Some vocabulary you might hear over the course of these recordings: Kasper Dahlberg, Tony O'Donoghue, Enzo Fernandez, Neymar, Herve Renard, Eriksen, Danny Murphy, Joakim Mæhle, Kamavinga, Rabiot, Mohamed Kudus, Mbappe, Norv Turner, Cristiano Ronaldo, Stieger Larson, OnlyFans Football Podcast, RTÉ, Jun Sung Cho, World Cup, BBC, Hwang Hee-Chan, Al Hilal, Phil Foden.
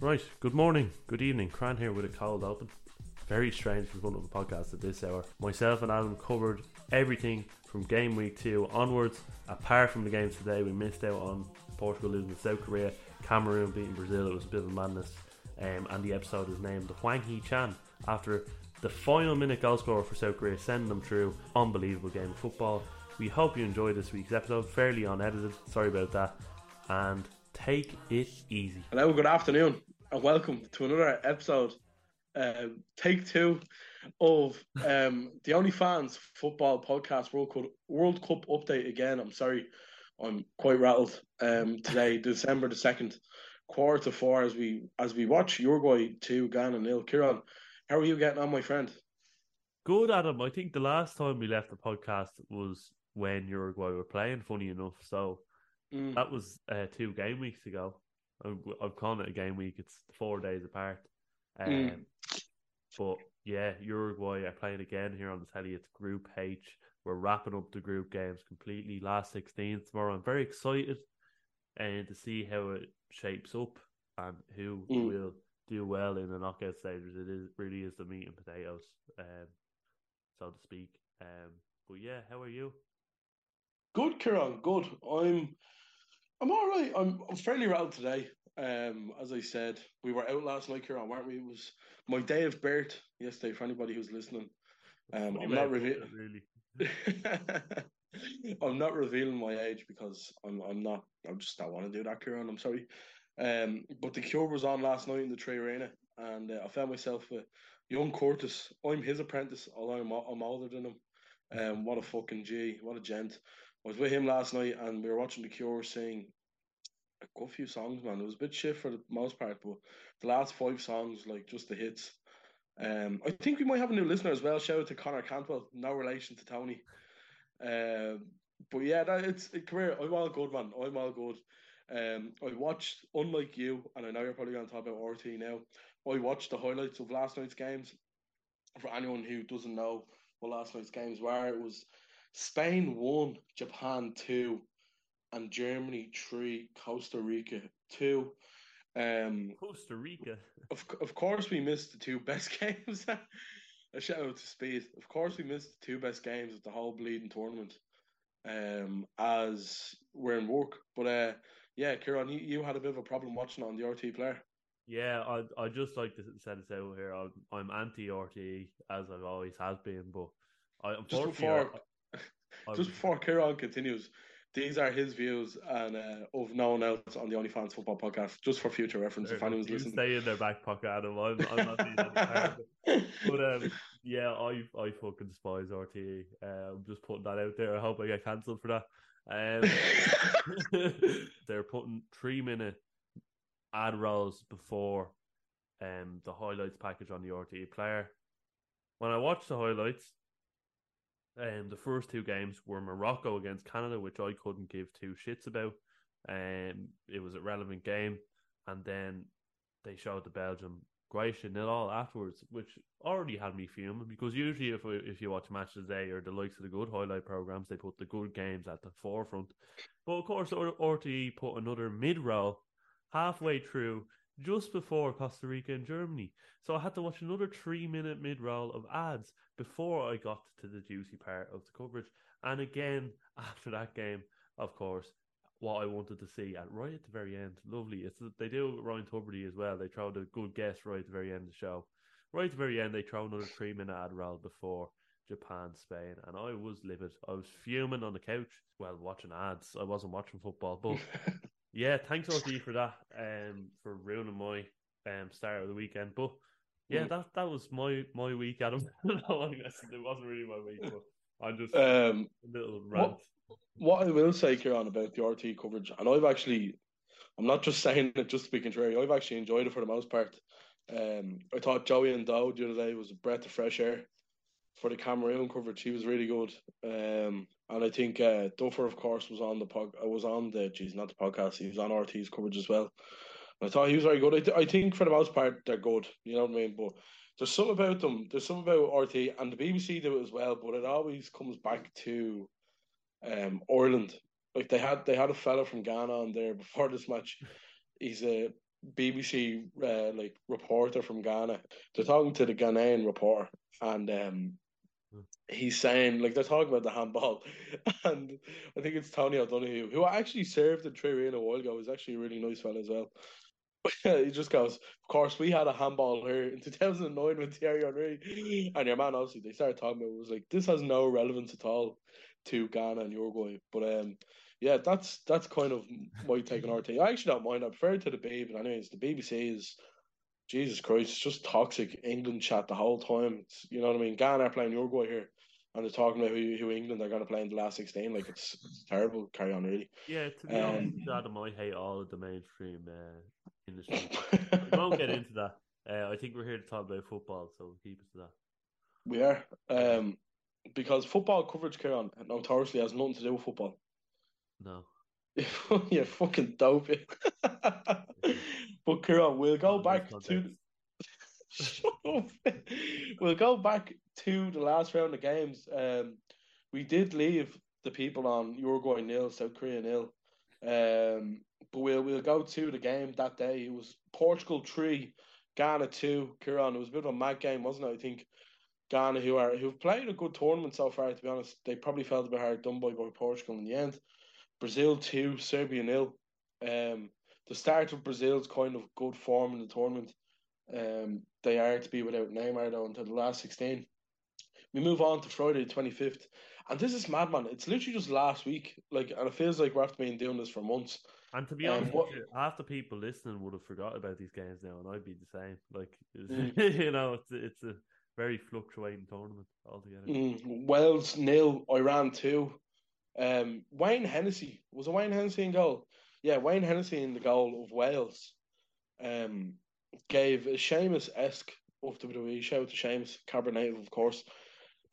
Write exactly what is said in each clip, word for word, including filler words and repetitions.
Right, good morning, good evening. Cran here with a cold open. Very strange for one of the podcasts at this hour. Myself and Adam covered everything from game week two onwards. Apart from the games today, we missed out on Portugal losing to South Korea, Cameroon beating Brazil. It was a bit of a madness. Um, and the episode is named Hwang Hee-Chan, after the final minute goal scorer for South Korea sending them through. Unbelievable game of football. We hope you enjoyed this week's episode. Fairly unedited. Sorry about that. And take it easy. Hello, good afternoon, and welcome to another episode, um, take two of um, the OnlyFans Football Podcast World Cup, World Cup update again. I'm sorry, I'm quite rattled um, today, December the second, quarter to four, as we as we watch Uruguay two, Ghana nil. Kieran, how are you getting on, my friend? Good, Adam. I think the last time we left the podcast was when Uruguay were playing, funny enough, so mm. that was uh, two game weeks ago. I'm calling it a game week. It's four days apart. Um, mm. But yeah, Uruguay are playing again here on the telly. It's Group H. We're wrapping up the group games completely. Last sixteen tomorrow. I'm very excited and uh, to see how it shapes up and who mm. will do well in the knockout stages. It is really is the meat and potatoes, um, so to speak. Um, but yeah, how are you? Good, Kieran. Good. I'm. I'm all right. I'm, I'm fairly rattled today. Um, as I said, we were out last night, Kieran, weren't we? It was my day of birth yesterday, for anybody who's listening. Um, I'm not revealing. Really. I'm not revealing my age because I'm. I'm not. I just don't want to do that, Kieran. I'm sorry. Um, but the Cure was on last night in the Trey Arena, and uh, I found myself a young Curtis. I'm his apprentice, although I'm, I'm older than him. Um, what a fucking G! What a gent. I was with him last night and we were watching The Cure sing a good few songs, man. It was a bit shit for the most part, but the last five songs, like, just the hits. Um, I think we might have a new listener as well. Shout out to Connor Cantwell, no relation to Tony. Um, but yeah, that, it's it, come here. I'm all good, man. I'm all good. Um, I watched, unlike you, and I know you're probably going to talk about R T now, I watched the highlights of last night's games. For anyone who doesn't know what last night's games were, it was Spain one, Japan two, and Germany three, Costa Rica two. Um, Costa Rica. Of of course, we missed the two best games. A shout out to Speed. Of course, we missed the two best games of the whole bleeding tournament, um, as we're in work. But uh, yeah, Kieran, you, you had a bit of a problem watching it on the R T player. Yeah, I I just like to set this out here. I'm I'm anti R T E as I've always has been, but I unfortunately. Just before, I, Just before Kieran continues, these are his views and uh, of no one else on the OnlyFans Football Podcast, just for future reference. Sure, if anyone's listening, stay in their back pocket, Adam. I'm, I'm not doing that. But um, yeah, I I fucking despise R T E. Uh, I'm just putting that out there. I hope I get cancelled for that. Um, they're putting three minute ad rolls before um the highlights package on the R T E player. When I watch the highlights. Um, the first two games were Morocco against Canada, which I couldn't give two shits about. Um, it was a relevant game. And then they showed the Belgium Croatia nil all afterwards, which already had me fuming, because usually if if you watch Match of the Day or the likes of the good highlight programs, they put the good games at the forefront. But of course, R T E put another mid-roll halfway through just before Costa Rica and Germany. So I had to watch another three-minute mid-roll of ads before I got to the juicy part of the coverage. And again, after that game, of course, what I wanted to see at right at the very end. Lovely. It's, they do it with Ryan Tubridy as well. They throw the good guess right at the very end of the show. Right at the very end, they throw another three-minute ad roll before Japan, Spain. And I was livid. I was fuming on the couch while watching ads. I wasn't watching football, but... Yeah, thanks R T E for that, um, for ruining my um start of the weekend. But yeah, that that was my, my week, Adam. No, it wasn't really my week, but I'm just um, a little rant. What, what I will say, Kieran, about the R T E coverage, and I've actually, I'm not just saying it just to be contrary, I've actually enjoyed it for the most part. Um, I thought Joey and Doe the other day was a breath of fresh air for the Cameroon coverage. He was really good. Um, And I think uh, Duffer, of course, was on the pod. I was on the, geez, not the podcast. He was on R T's coverage as well. And I thought he was very good. I, th- I think for the most part they're good. You know what I mean? But there's something about them. There's something about R T, and the B B C do it as well. But it always comes back to um, Ireland. Like they had, they had a fella from Ghana on there before this match. He's a B B C uh, like reporter from Ghana. They're talking to the Ghanaian reporter, and um, he's saying, like, they're talking about the handball, and I think it's Tony O'Donoghue, who I actually served in Trierina a while ago. He's actually a really nice fella as well. He just goes, of course, we had a handball here in two thousand nine with Thierry Henry. And your man, obviously, they started talking about it. It was like, this has no relevance at all to Ghana and Uruguay. But um, yeah, that's that's kind of my take on R T. I actually don't mind. I prefer it to the B, but anyways, the B B C is, Jesus Christ, it's just toxic England chat the whole time. It's, you know what I mean? Ghana are playing Uruguay here, and they're talking about who, who England are going to play in the last sixteen. Like, it's, it's terrible. Carry on, really. Yeah, to be um, honest, Adam, I hate all of the mainstream uh, industry. We won't get into that. Uh, I think we're here to talk about football, so we'll keep it to that. We are. Um, because football coverage, carry on, notoriously has nothing to do with football. No. You're fucking dope. But carry on, we'll go back to... Shut up. We'll go back to the last round of games. Um, we did leave the people on Uruguay nil, South Korea nil. Um, but we'll we'll go to the game that day. It was Portugal three, Ghana two. Kieran, it was a bit of a mad game, wasn't it? I think Ghana, who are who've played a good tournament so far, to be honest, they probably felt a bit hard done by by Portugal in the end. Brazil two, Serbia nil. Um, the start of Brazil's kind of good form in the tournament. Um, they are to be without Neymar though until the last sixteen. We move on to Friday the twenty-fifth, and this is mad, man. It's literally just last week, like, and it feels like we have been doing this for months. And to be um, honest, what... half the people listening would have forgot about these games now, and I'd be the same. Like, it's, mm. you know, it's it's a very fluctuating tournament altogether. Mm. Wales nil, Iran two. Um, Wayne Hennessy was a Wayne Hennessy in goal. Yeah, Wayne Hennessy in the goal of Wales. Um. Gave a Sheamus-esque of W W E, shout out to Sheamus, Cabra native, of course.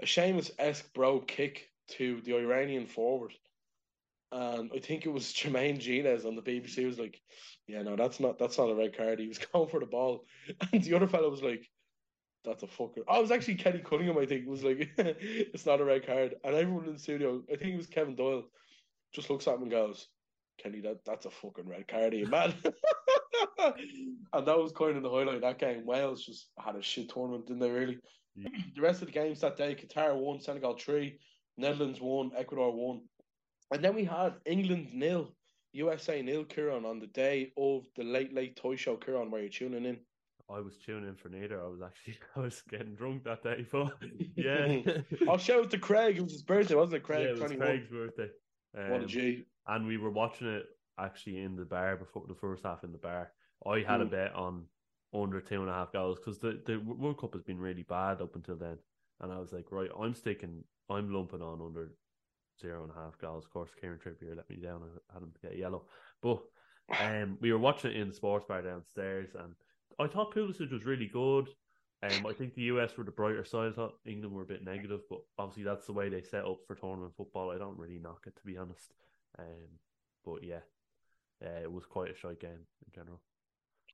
A Sheamus-esque bro kick to the Iranian forward. And I think it was Jermaine Jenas on the B B C. He was like, yeah, no, that's not that's not a red card. He was going for the ball. And the other fellow was like, that's a fucker. Oh, I was actually Kenny Cunningham, I think, was like, it's not a red card. And everyone in the studio, I think it was Kevin Doyle, just looks at him and goes, Kenny, that, that's a fucking red card, you man. And that was kind of the highlight of that game. Wales just had a shit tournament, didn't they, really? Yeah. The rest of the games that day, Qatar won, Senegal three, Netherlands won, Ecuador won. And then we had England nil, U S A nil, Kieran, on the day of the late, late toy show, Kieran. Were you tuning in? I was tuning in for neither. I was actually, I was getting drunk that day. But yeah. I'll shout out to Craig. It was his birthday, wasn't it, Craig? Yeah, it was Craig's birthday. Um, what a G. And we were watching it actually in the bar before the first half in the bar. I had a bet on under two and a half goals because the, the World Cup has been really bad up until then. And I was like, right, I'm sticking, I'm lumping on under zero and a half goals. Of course, Kieran Trippier let me down. I had him to get yellow. But um, we were watching it in the sports bar downstairs, and I thought Pulisic was really good. Um, I think the U S were the brighter side. I thought England were a bit negative, but obviously that's the way they set up for tournament football. I don't really knock it, to be honest. Um, but yeah, uh, it was quite a shy game in general.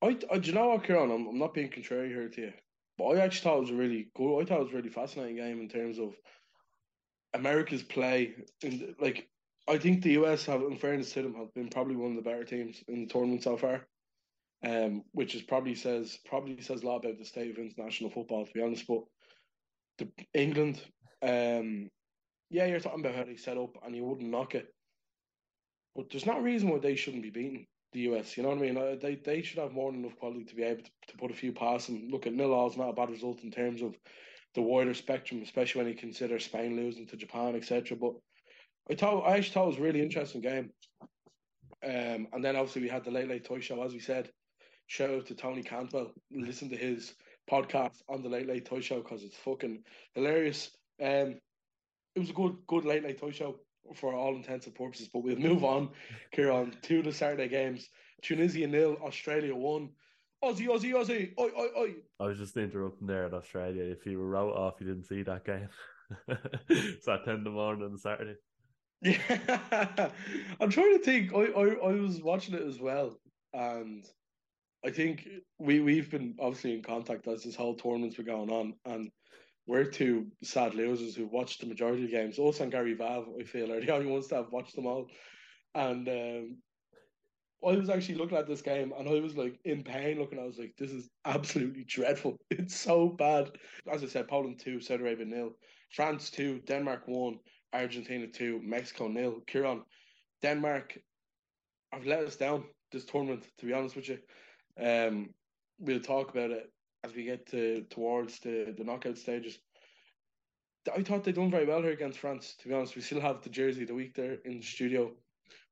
I, I, do you know what, Kieran? I'm, I'm not being contrary here to you, but I actually thought it was a really cool. I thought it was a really fascinating game in terms of America's play. In, like, I think the U S have, in fairness to them, have been probably one of the better teams in the tournament so far, um, which is probably says probably says a lot about the state of international football, to be honest. But the England, um, yeah, you're talking about how they set up, and you wouldn't knock it, but there's no reason why they shouldn't be beaten. The U S, you know what I mean? They they should have more than enough quality to be able to, to put a few past them. Look, at nil all is not a bad result in terms of the wider spectrum, especially when you consider Spain losing to Japan, et cetera. But I thought I actually thought it was a really interesting game. Um, and then obviously we had the late late toy show, as we said. Shout out to Tony Cantwell. Listen to his podcast on the late late toy show because it's fucking hilarious. Um, it was a good good late late toy show for all intents and purposes, but we'll move on, Kieran, to the Saturday games. Tunisia nil, Australia one. Aussie, Aussie, Aussie, oi, oi, oi. I was just interrupting there at Australia. If you were wrote off, you didn't see that game. It's at ten in the morning on Saturday. Yeah. I'm trying to think. I, I, I was watching it as well, and I think we, we've been obviously in contact as this whole tournament's been going on, and we're two sad losers who watched the majority of the games. Us and Gary Valve, I feel, are the only ones that have watched them all. And um, I was actually looking at this game and I was like in pain looking. I was like, this is absolutely dreadful. It's so bad. As I said, Poland two, Saudi Arabia nil, France two, Denmark one, Argentina two, Mexico nil. Kieran, Denmark have let us down this tournament, to be honest with you. Um, we'll talk about it as we get to towards the, the knockout stages. I thought they'd done very well here against France, to be honest. We still have the jersey of the week there in the studio.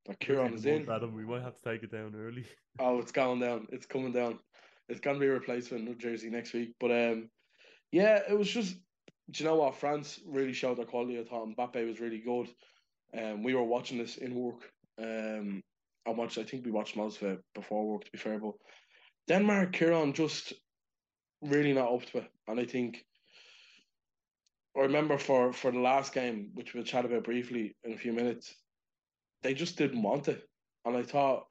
But Kieran is in. Adam, we might have to take it down early. Oh, it's going down. It's coming down. It's going to be a replacement in New Jersey next week. But, um, yeah, it was just, do you know what? France really showed their quality. I thought Mbappe was really good. Um, we were watching this in work. Um, I watched, I think we watched most of it before work, to be fair. But Denmark, Kieran, just really not up to it. And I think, I remember for, for the last game, which we'll chat about briefly in a few minutes, they just didn't want it. And I thought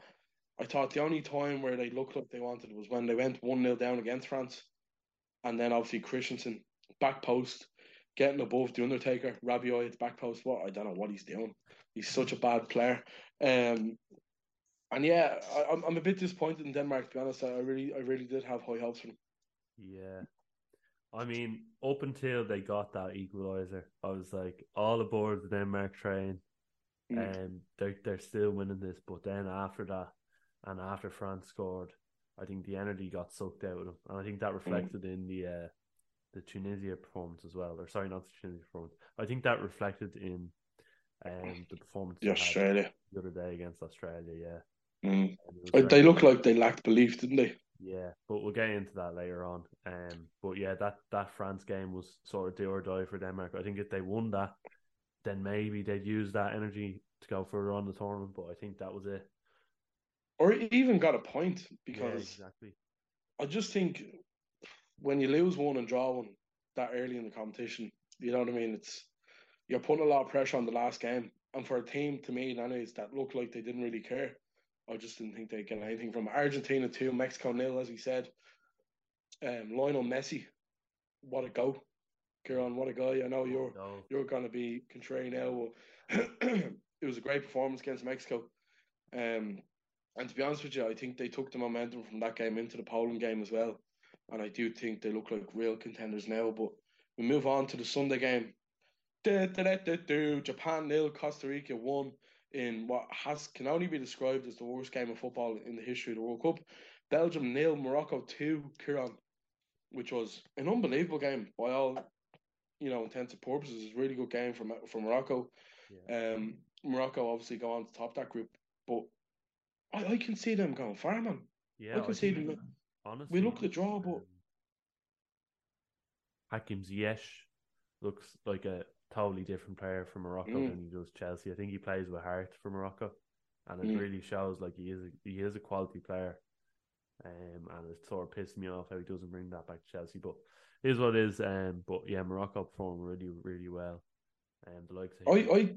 I thought the only time where they looked like they wanted was when they went one nil down against France. And then obviously Christensen, back post, getting above the Undertaker, Rabiot, it's back post. What? I don't know what he's doing. He's such a bad player. Um, and yeah, I, I'm I'm a bit disappointed in Denmark, to be honest. I really I really did have high hopes for them. Yeah. I mean, up until they got that equaliser, I was like, all aboard the Denmark train. And um, they're, they're still winning this. But then after that, and after France scored, I think the energy got sucked out of them. And I think that reflected mm. in the uh, the Tunisia performance as well. Or sorry, not the Tunisia performance. I think that reflected in um, the performance the Australia the other day against Australia, yeah. Mm. They looked like they lacked belief, didn't they? Yeah, but we'll get into that later on. Um, But yeah, that, that France game was sort of do or die for Denmark. I think if they won that, then maybe they'd use that energy to go further on the tournament, but I think that was it. Or even got a point, because yeah, exactly. I just think when you lose one and draw one that early in the competition, you know what I mean? It's you're putting a lot of pressure on the last game. And for a team, to me, anyways, that looked like they didn't really care. I just didn't think they'd get anything from Argentina to Mexico nil, as we said. Um, Lionel Messi, what a go. Kieran, what a guy. I know you're oh, no. you're going to be contrary now. It was a great performance against Mexico. Um, and to be honest with you, I think they took the momentum from that game into the Poland game as well. And I do think they look like real contenders now. But we move on to the Sunday game. Da, da, da, da, da. Japan nil, Costa Rica one in what has can only be described as the worst game of football in the history of the World Cup. Belgium nil, Morocco two, Kieran, which was an unbelievable game by all, you know, intents and purposes. It's a really good game from from Morocco. Yeah. Um, Morocco obviously go on to top that group, but I, I can see them going far, man. Yeah, I can I see them. That, honestly, we look at the draw, but Hakim Ziyech looks like a totally different player for Morocco mm. than he does Chelsea. I think he plays with heart for Morocco, and it mm. really shows. Like he is, a, he is a quality player. Um, and it sort of pissed me off how he doesn't bring that back to Chelsea, but. Is what it is, um, but yeah, Morocco performed really, really well. Um, the likes of I, I,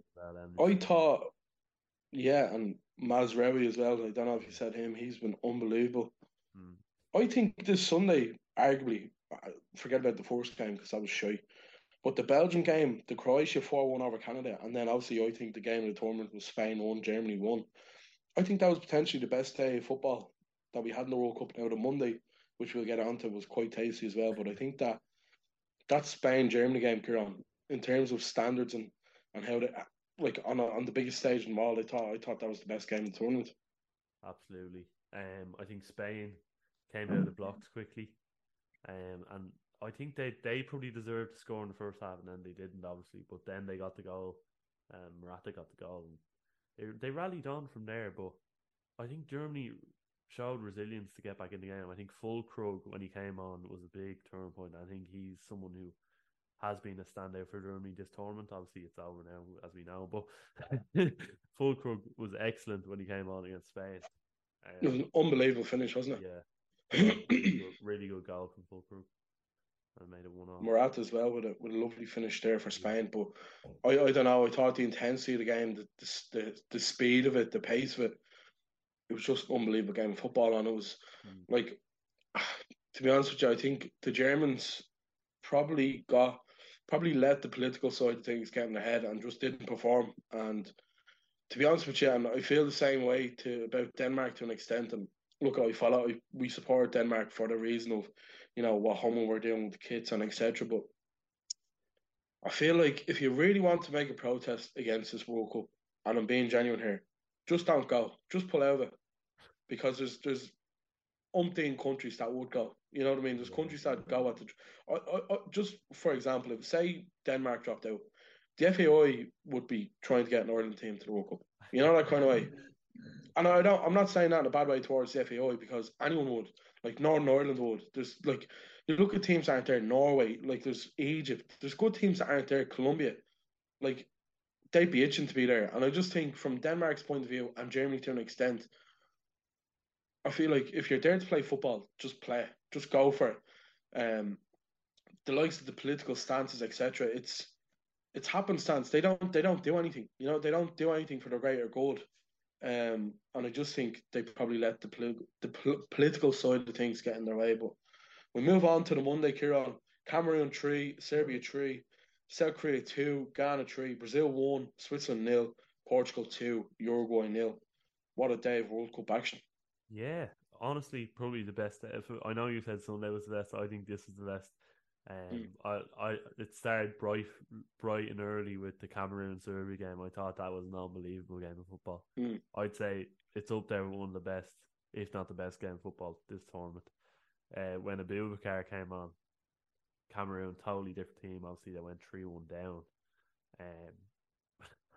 well, I thought, yeah, and Mazraoui as well. I don't know if you said him; he's been unbelievable. Hmm. I think this Sunday, arguably, forget about the first game because that was shy, but the Belgian game, the Croatia four one over Canada, and then obviously I think the game of the tournament was Spain one, Germany one. I think that was potentially the best day of football that we had in the World Cup. Now the Monday, which we'll get onto, was quite tasty as well. But I think that that Spain-Germany game, Kieran, in terms of standards and, and how they, like, on a, on the biggest stage in the world, I thought, I thought that was the best game in the tournament. Absolutely. Um, I think Spain came out of the blocks quickly. Um, and I think they, they probably deserved to score in the first half, and then they didn't, obviously. But then they got the goal. Um, Morata got the goal. And they, they rallied on from there, but I think Germany showed resilience to get back in the game. I think Full Krug, when he came on, was a big turning point. I think he's someone who has been a standout for Germany this tournament. Obviously, it's over now, as we know, but Full Krug was excellent when he came on against Spain. Um, it was an unbelievable finish, wasn't it? Yeah. Really, really good goal from Full Krug. And made it one-off. Morata as well with a, with a lovely finish there for Spain, but I, I don't know. I thought the intensity of the game, the the, the speed of it, the pace of it, it was just an unbelievable game of football, and it was mm. like, to be honest with you, I think the Germans probably got probably let the political side of things get in their head and just didn't perform. And to be honest with you, I'm, I feel the same way to about Denmark to an extent. And look, I follow, I, we support Denmark for the reason of, you know, what homo we're doing with the kids and et cetera. But I feel like if you really want to make a protest against this World Cup, and I'm being genuine here, just don't go. Just pull out of it. Because there's there's umpteen countries that would go. You know what I mean? There's countries that go at the... I, I, I, just for example, if say Denmark dropped out, the F A I would be trying to get an Ireland team to the World Cup. You know, that kind of way. And I don't, I'm not saying that in a bad way towards the F A I, because anyone would. Like, Northern Ireland would. There's, like... You look at teams that aren't there, Norway, like there's Egypt, there's good teams that aren't there, Colombia, like they'd be itching to be there. And I just think from Denmark's point of view and Germany to an extent, I feel like if you're there to play football, just play, just go for it. Um, the likes of the political stances, et cetera, it's it's happenstance. They don't they don't do anything, you know, they don't do anything for the greater good. Um, and I just think they probably let the poli- the pol- political side of things get in their way, but. We move on to the Monday, Kieran. Cameroon three, Serbia three, South Korea two, Ghana three, Brazil one, Switzerland nil, Portugal two, Uruguay nil. What a day of World Cup action. Yeah, honestly, probably the best. If, I know you said Sunday was the best. I think this was the best. Um, mm. I, I, it started bright, bright and early with the Cameroon-Serbia game. I thought that was an unbelievable game of football. Mm. I'd say it's up there with one of the best, if not the best game of football this tournament. Uh, when Abubakar came on, Cameroon, totally different team. Obviously, they went three one down. Um,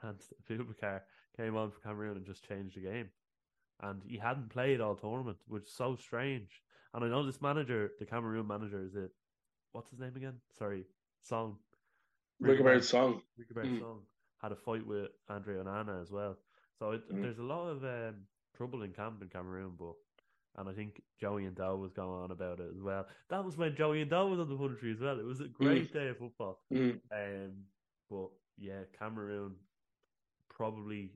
and Abubakar came on for Cameroon and just changed the game. And he hadn't played all tournament, which is so strange. And I know this manager, the Cameroon manager, is it, what's his name again? Sorry, Song. Rigobert Song. Rigobert mm. Song had a fight with Andre Onana as well. So it, mm. there's a lot of um, trouble in camp in Cameroon, but. And I think Joey and Doe was going on about it as well. That was when Joey and Doe was on the country as well. It was a great mm. day of football. Mm. Um, but, yeah, Cameroon, probably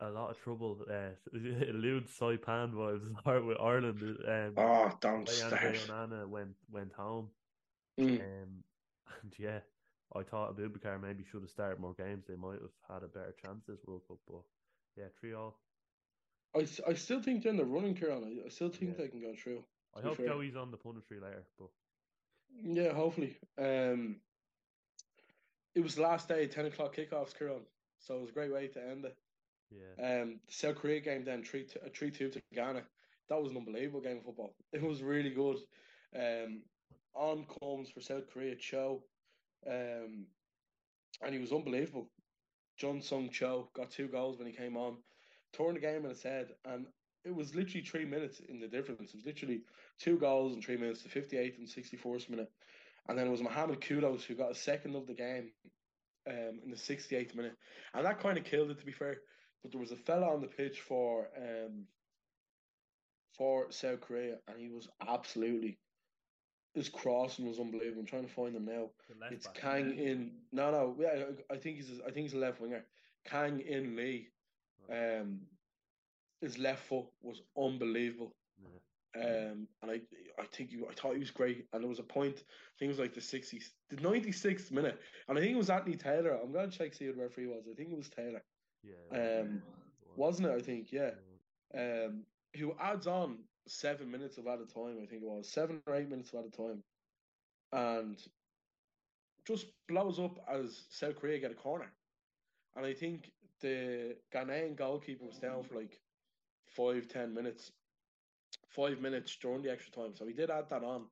a lot of trouble. Uh, it eludes Saipan vibes with Ireland. Um, oh, don't start. Onana went, went home. Mm. Um, and, yeah, I thought Abubakar maybe should have started more games. They might have had a better chance this World Cup. But, yeah, three all. I, I still think they're in the running, Carolina. I still think yeah. they can go through. I hope fair. Joey's on the punditry later. But... Yeah, hopefully. Um, it was the last day, ten o'clock kickoffs, Carolina. So it was a great way to end it. Yeah. Um, the South Korea game then, three two to Ghana. That was an unbelievable game of football. It was really good. Um, on comes for South Korea, Cho. Um, and he was unbelievable. Jun Sung Cho got two goals when he came on. Turned the game in its head, and it was literally three minutes in the difference. It was literally two goals in three minutes, the fifty-eighth and sixty-fourth minute. And then it was Mohamed Kudus who got a second of the game um, in the sixty-eighth minute. And that kind of killed it, to be fair. But there was a fella on the pitch for um, for South Korea, and he was absolutely... His crossing was unbelievable. I'm trying to find him now. It's back. Kang In... No, no. Yeah, I think he's I think he's a left winger. Kang In Lee. Um, his left foot was unbelievable. Yeah. Um, and I, I think he, I thought he was great. And there was a point, I think it was like the sixties, the ninety-sixth minute, and I think it was Anthony Taylor. I'm gonna check see who the referee was. I think it was Taylor. Yeah. Um, wasn't it? I think yeah. Um, who adds on seven minutes of added time? I think it was seven or eight minutes of added time, and just blows up as South Korea get a corner. And I think the Ghanaian goalkeeper was down for like five, ten minutes, five minutes during the extra time. So he did add that on.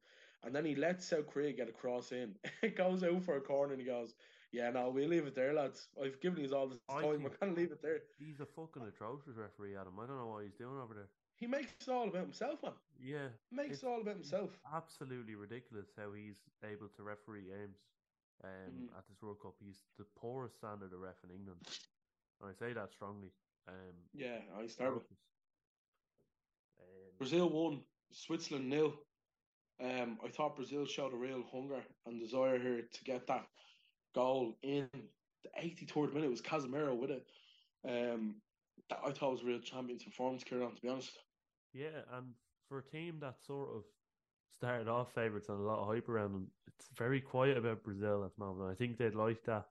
And then he let South Korea get a cross in. It goes out for a corner and he goes, yeah, no, we'll leave it there, lads. I've given you all this I time. We're going to leave it there. He's a fucking atrocious referee, Adam. I don't know what he's doing over there. He makes it all about himself, man. Yeah. Makes it all about himself. Absolutely ridiculous how he's able to referee games. Um, mm-hmm. At this World Cup, he's the poorest standard of ref in England, and I say that strongly. Um, yeah, I start with um, Brazil won, Switzerland nil. Um, I thought Brazil showed a real hunger and desire here to get that goal in the eighty-third minute. It was Casemiro with it. Um, that I thought was real champions performance, Kieran, to be honest. Yeah, and for a team that sort of started off favourites and a lot of hype around them. It's very quiet about Brazil at the moment. I think they'd like that.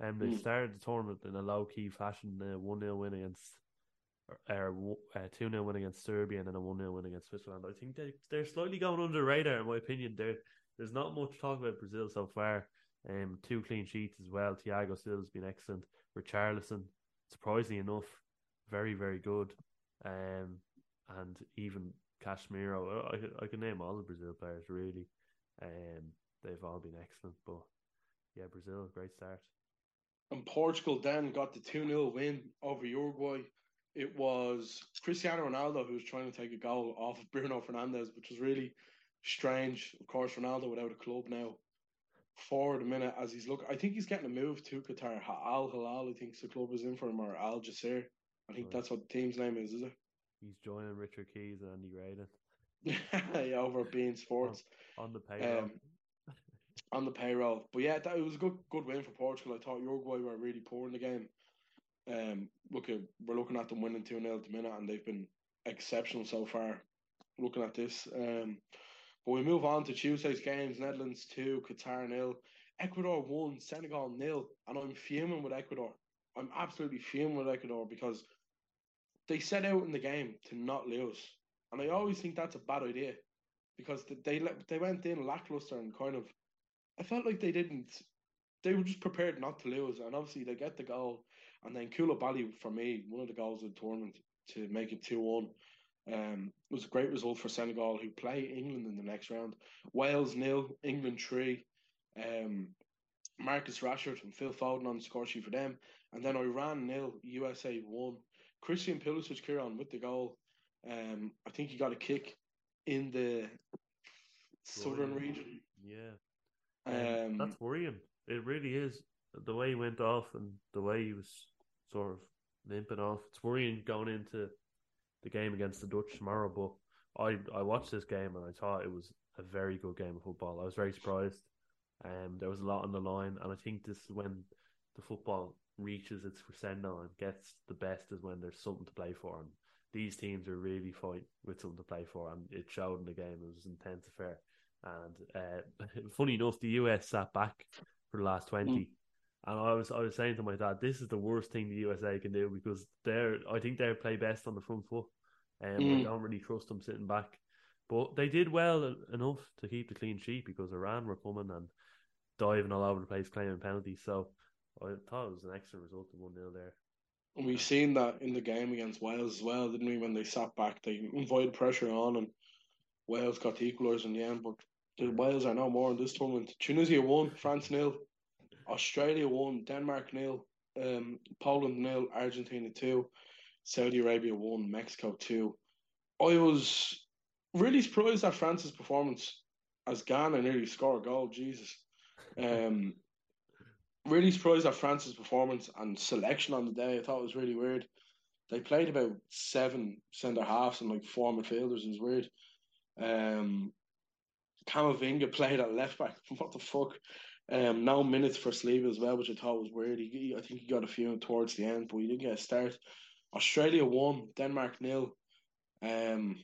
And um, they mm. started the tournament in a low-key fashion, a one nil win against or uh, a two nil win against Serbia and then a one nil win against Switzerland. I think they, they're slightly going under the radar, in my opinion. They're, there's not much talk about Brazil so far. Um, two clean sheets as well. Thiago Silva's been excellent. Richarlison, surprisingly enough, very, very good. Um, and even Casemiro. I, I can name all the Brazil players, really. Um, they've all been excellent. But, yeah, Brazil, great start. And Portugal then got the two nil win over Uruguay. It was Cristiano Ronaldo who was trying to take a goal off of Bruno Fernandes, which was really strange. Of course, Ronaldo without a club now for the minute as he's looking. I think he's getting a move to Qatar. Al Hilal, I think the club is in for him, or Al Jassir. I think right. that's what the team's name is, is it? He's joining Richard Keys and Andy Grayden. yeah, over at beIN Sports. On, on the payroll. Um, on the payroll. But yeah, that, it was a good, good win for Portugal. I thought Uruguay were really poor in the game. Um, look at, we're looking at them winning two nil at the minute, and they've been exceptional so far looking at this. Um, but we move on to Tuesday's games. Netherlands two, Qatar nil, Ecuador one, Senegal nil. And I'm fuming with Ecuador. I'm absolutely fuming with Ecuador because they set out in the game to not lose. And I always think that's a bad idea because they they went in lackluster and kind of, I felt like they didn't, they were just prepared not to lose. And obviously they get the goal. And then Koulibaly, for me, one of the goals of the tournament to make it two one. Um, it was a great result for Senegal, who play England in the next round. Wales nil, England three. Um, Marcus Rashford and Phil Foden on the score sheet for them. And then Iran nil, U S A one. Christian Pulisic Kiran with the goal. Um, I think he got a kick in the southern region. Yeah. Um, That's worrying. It really is. The way he went off and the way he was sort of limping off. It's worrying going into the game against the Dutch tomorrow, but I, I watched this game and I thought it was a very good game of football. I was very surprised. Um, there was a lot on the line, and I think this is when the football reaches its crescendo and gets the best, is when there's something to play for. And these teams are really fighting with something to play for, and it showed in the game. It was an intense affair. And uh, funny enough, the U S sat back for the last twenty. Mm. And I was I was saying to my dad, this is the worst thing the U S A can do because they're I think they play best on the front foot, and um, mm. I don't really trust them sitting back. But they did well enough to keep the clean sheet because Iran were coming and diving all over the place, claiming penalties. So I thought it was an excellent result of one nil there. And we've seen that in the game against Wales as well, didn't we? When they sat back, they invited pressure on, and Wales got the equaliser in the end. But the Wales are no more in this tournament. Tunisia won, France nil. Australia won, Denmark nil, um, Poland nil, Argentina two, Saudi Arabia one, Mexico two. I was really surprised at France's performance as Ghana nearly scored a goal, Jesus. Um, really surprised at France's performance and selection on the day. I thought it was really weird. They played about seven centre-halves and like four midfielders. It was weird. Um, Kamavinga played at left-back. What the fuck? Um, no minutes for Saliba as well, which I thought was weird. He, he, I think he got a few towards the end, but he didn't get a start. Australia won, Denmark nil. Um,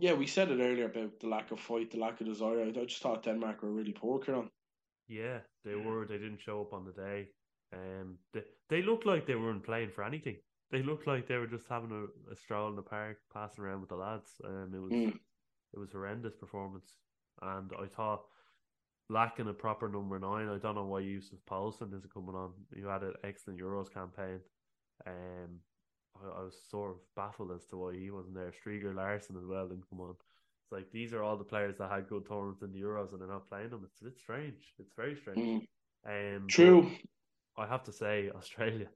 yeah, we said it earlier about the lack of fight, the lack of desire. I just thought Denmark were really poor, Kieran. Yeah, they were. They didn't show up on the day. Um, they, they looked like they weren't playing for anything. They looked like they were just having a, a stroll in the park, passing around with the lads. Um, it was mm. it was horrendous performance, and I thought. Lacking a proper number nine, I don't know why Yussuf Paulson isn't coming on. You had an excellent Euros campaign. Um, I, I was sort of baffled as to why he wasn't there. Stieger Larson as well didn't come on. It's like these are all the players that had good tournaments in the Euros and they're not playing them. It's a bit strange. It's very strange. Mm. Um, True. I have to say, Australia.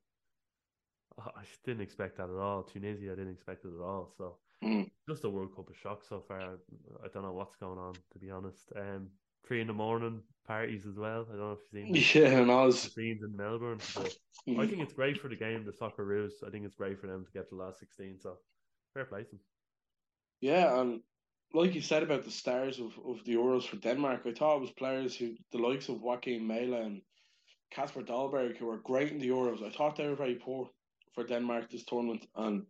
I didn't expect that at all. Tunisia, I didn't expect it at all. So mm. just a World Cup of shock so far. I don't know what's going on, to be honest. Um. Three in the morning parties as well. I don't know if you've seen yeah, and I was... the scenes in Melbourne. But I think it's great for the game, the Socceroos. I think it's great for them to get to the last sixteen. So fair play to them. Yeah, and like you said about the stars of, of the Euros for Denmark, I thought it was players who the likes of Joakim Mæhle and Kasper Dahlberg, who were great in the Euros. I thought they were very poor for Denmark this tournament, and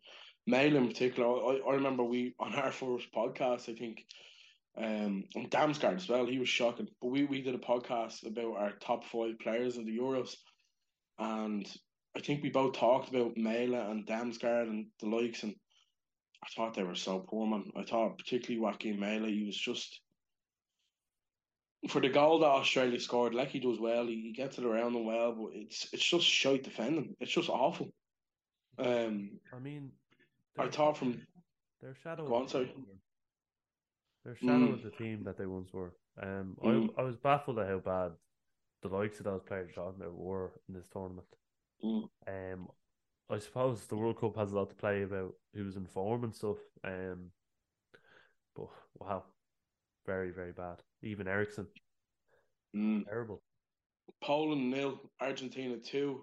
Mæhle in particular. I, I remember we on our first podcast, I think. Um, and Damsgaard as well, he was shocking. But we, we did a podcast about our top five players of the Euros, And I think we both talked about Mæhle and Damsgaard and the likes, and I thought they were so poor, man. I thought particularly Joakim Mæhle, he was just... For the goal that Australia scored, Leckie does well, he gets it around them well, but it's it's just shite defending. It's just awful. Um, I mean... I thought from... Their shadow, on, the their shadow mm. of the team that they once were. Um, mm. I I was baffled at how bad the likes of those players talking about were in this tournament. Mm. Um, I suppose the World Cup has a lot to play about who's in form and stuff. Um, but wow, very very bad. Even Eriksen, mm. terrible. Poland nil, Argentina two.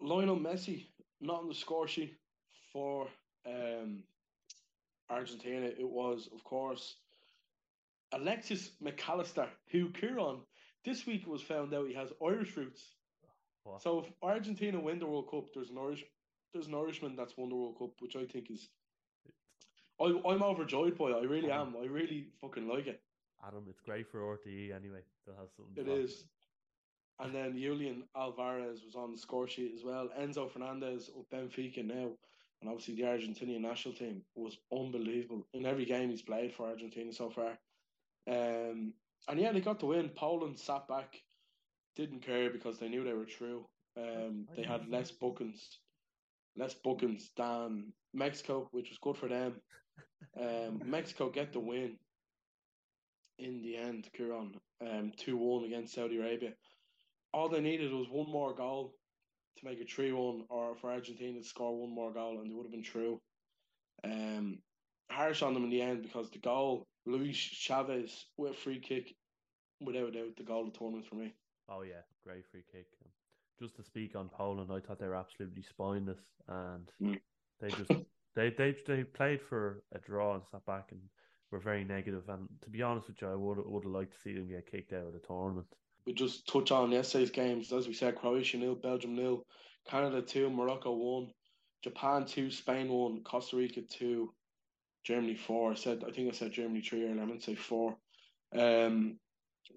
Lionel Messi not on the score sheet for um Argentina. It was, of course, Alexis McAllister, who, Kieran, this week was found out he has Irish roots. What? So if Argentina win the World Cup, there's an Irish, there's an Irishman that's won the World Cup, which I think is, I, I'm overjoyed by it. I really Adam. am. I really fucking like it. Adam, it's great for R T E anyway. That has something. It to is. And then Julian Alvarez was on the score sheet as well. Enzo Fernandez of Benfica now. And obviously the Argentinian national team was unbelievable in every game he's played for Argentina so far. Um, and yeah, they got the win. Poland sat back, didn't care because they knew they were through. Um, they had less bookings, less bookings than Mexico, which was good for them. Um, Mexico get the win in the end, Kieran, um, two one against Saudi Arabia. All they needed was one more goal to make it three one, or for Argentina to score one more goal, and it would have been true. Um, harsh on them in the end because the goal, Luis Chavez with a free kick, without a doubt, the goal of the tournament for me. Oh yeah, great free kick. Just to speak on Poland, I thought they were absolutely spineless, and mm. they just they, they they played for a draw and sat back and were very negative. And to be honest with you, I would would have liked to see them get kicked out of the tournament. We just touch on yesterday's games. As we said, Croatia nil, Belgium nil, Canada two, Morocco one, Japan two, Spain one, Costa Rica two, Germany four. I said, I think I said Germany three earlier, I meant to say four. Um,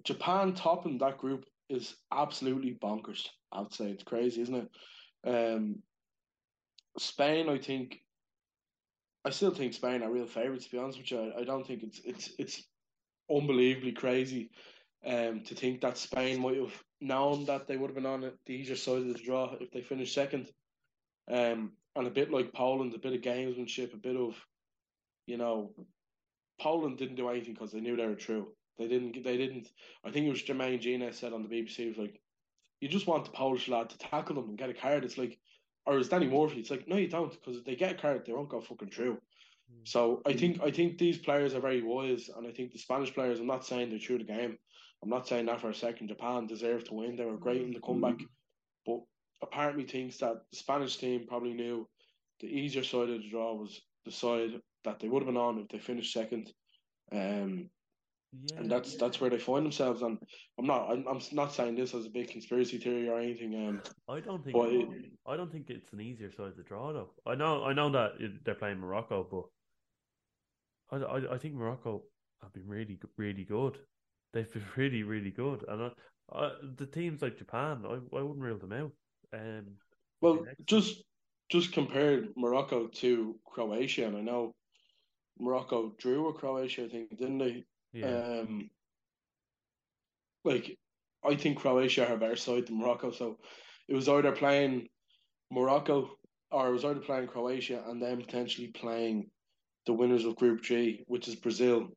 Japan topping that group is absolutely bonkers. I would say it's crazy, isn't it? Um, Spain, I think, I still think Spain are real favourites, to be honest with you. I, I don't think it's it's it's unbelievably crazy. Um, to think that Spain might have known that they would have been on the easier side of the draw if they finished second. Um, and a bit like Poland, a bit of gamesmanship, a bit of, you know, Poland didn't do anything because they knew they were through. They didn't, they didn't, I think it was Jermaine Jenas said on the B B C, it was like, you just want the Polish lad to tackle them and get a card. It's like, or is Danny Murphy? It's like, no, you don't, because if they get a card, they won't go fucking through. Mm. So I think, I think these players are very wise, and I think the Spanish players, I'm not saying they're through the game. I'm not saying that for a second. Japan deserved to win. They were great in the comeback. But a part of me thinks that the Spanish team probably knew the easier side of the draw was the side that they would have been on if they finished second. Um, yeah, and that's yeah. that's where they find themselves. And I'm not I'm, I'm not saying this as a big conspiracy theory or anything. Um, I don't think it, I don't think it's an easier side of the draw though. I know I know that they're playing Morocco, but I I, I think Morocco have been really really good. They've been really, really good, and I, I, the teams like Japan, I, I wouldn't reel them out. Um, well, just just compare Morocco to Croatia, and I know Morocco drew with Croatia, I think, didn't they? Yeah. Um, like, I think Croatia are a better side than Morocco, so it was either playing Morocco, or it was either playing Croatia, and then potentially playing the winners of Group G, which is Brazil.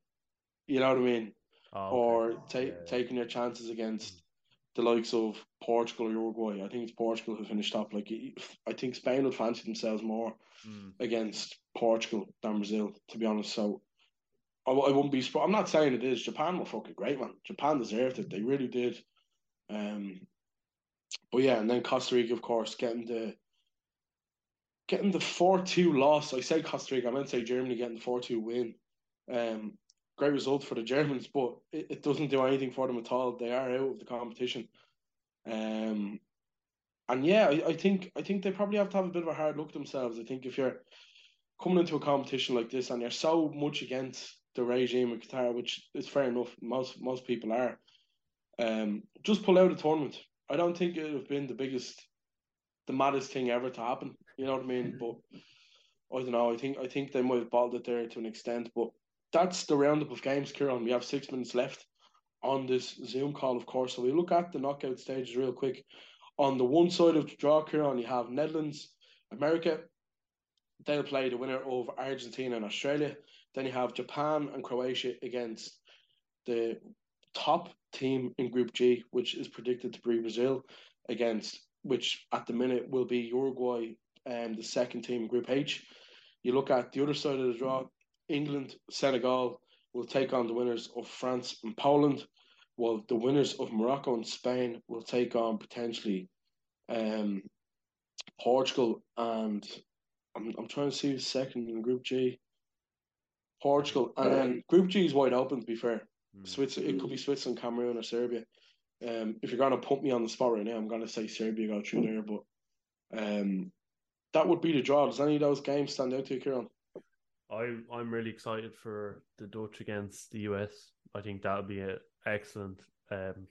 You know what I mean? Oh, or okay. ta- yeah. taking their chances against the likes of Portugal or Uruguay. I think it's Portugal who finished top. Like, I think Spain would fancy themselves more mm. against Portugal than Brazil, to be honest. So I, I wouldn't be surprised. I'm not saying it is. Japan were fucking great, man. Japan deserved it. They really did. Um, but yeah, and then Costa Rica, of course, getting the getting the four two loss. I say Costa Rica. I meant to say Germany getting the four two win. Um. Great result for the Germans, but it, it doesn't do anything for them at all. They are out of the competition, um, and yeah, I, I think I think they probably have to have a bit of a hard look themselves. I think if you're coming into a competition like this and you're so much against the regime of Qatar, which is fair enough, most most people are, um, just pull out of the tournament. I don't think it would have been the biggest, the maddest thing ever to happen. You know what I mean? But I don't know. I think I think they might have bottled it there to an extent. But that's the roundup of games, Kieran. We have six minutes left on this Zoom call, of course. So we look at the knockout stages real quick. On the one side of the draw, Kieran, you have Netherlands, America. They'll play the winner of Argentina and Australia. Then you have Japan and Croatia against the top team in Group G, which is predicted to be Brazil, against which at the minute will be Uruguay, and um, the second team in Group H. You look at the other side of the draw, England, Senegal will take on the winners of France and Poland, while the winners of Morocco and Spain will take on potentially um, Portugal and... I'm, I'm trying to see who's second in Group G. Portugal. And then Group G is wide open, to be fair. Mm. Switzerland, it could be Switzerland, Cameroon, or Serbia. Um, if you're going to put me on the spot right now, I'm going to say Serbia go through there. But um, that would be the draw. Does any of those games stand out to you, Kieran? I, I'm really excited for the Dutch against the U S. I think that would be an excellent um,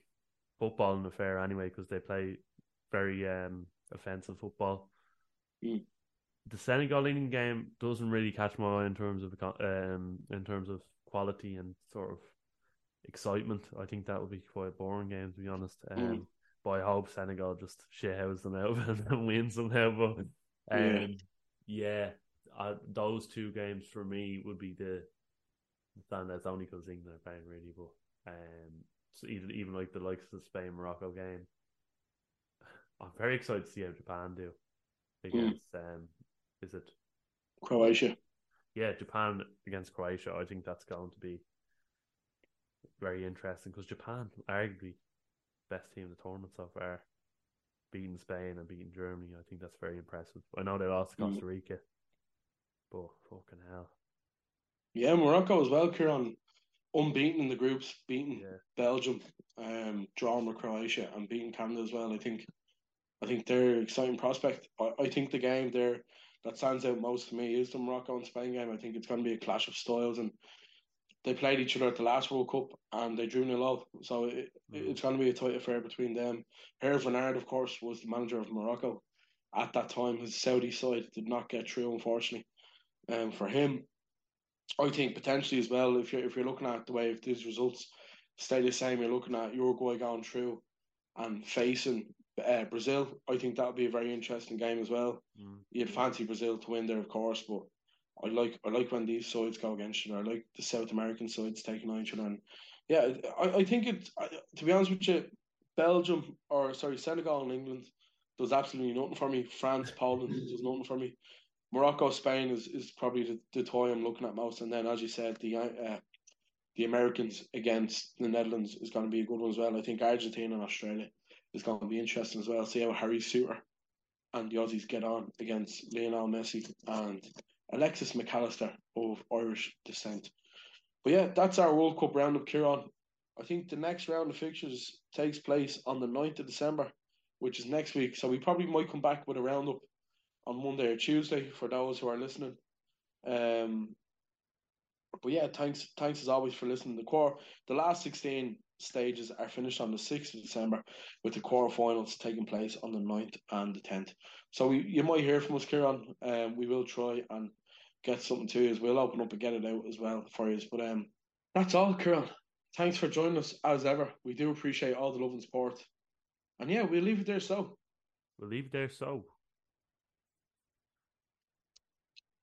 footballing affair anyway, because they play very um, offensive football. Mm. The Senegal England game doesn't really catch my eye in terms of um in terms of quality and sort of excitement. I think that would be quite a boring game, to be honest. Um, mm. But I hope Senegal just shithouse them out and win somehow. But um, yeah, yeah I, those two games for me would be the standouts, only because England are playing really. But um, so even even like the likes of the Spain Morocco game, I'm very excited to see how Japan do against. Mm. Um, Is it Croatia? Yeah, Japan against Croatia. I think that's going to be very interesting because Japan, arguably best team in the tournament so far, beating Spain and beating Germany. I think that's very impressive. I know they lost to Costa Rica, but fucking hell. Yeah, Morocco as well, Kieran. Unbeaten in the groups, beating yeah. Belgium, um, drawing with Croatia, and beating Canada as well. I think, I think they're an exciting prospect. I, I think the game there that stands out most to me is the Morocco and Spain game. I think it's going to be a clash of styles, and they played each other at the last World Cup and they drew nil all. So it, mm. it's going to be a tight affair between them. Herve Renard, of course, was the manager of Morocco at that time. His Saudi side did not get through, unfortunately, um, for him. I think potentially as well, if you're, if you're looking at the way if these results stay the same, you're looking at Uruguay going through and facing Uh, Brazil. I think that would be a very interesting game as well. Mm. You'd fancy Brazil to win there, of course, but I like I like when these sides go against each other. I like the South American sides taking on each other. And yeah, I, I think it. I, to be honest with you, Belgium or sorry Senegal and England does absolutely nothing for me. France, Poland does nothing for me. Morocco, Spain is, is probably the, the toy I'm looking at most. And then, as you said, the uh, the Americans against the Netherlands is going to be a good one as well. I think Argentina and Australia. It's going to be interesting as well. See how Harry Suter and the Aussies get on against Lionel Messi and Alexis McAllister of Irish descent. But yeah, that's our World Cup roundup, Kieran. I think the next round of fixtures takes place on the ninth of December, which is next week. So we probably might come back with a roundup on Monday or Tuesday for those who are listening. Um, but yeah, thanks, thanks as always for listening. The core, the last sixteen stages are finished on the sixth of December, with the quarterfinals taking place on the ninth and the tenth. So we, you might hear from us, Kieran. Um, we will try and get something to you as we'll open up and get it out as well for you. But um, that's all, Kieran. Thanks for joining us as ever. We do appreciate all the love and support. And yeah, we'll leave it there so. We'll leave it there so.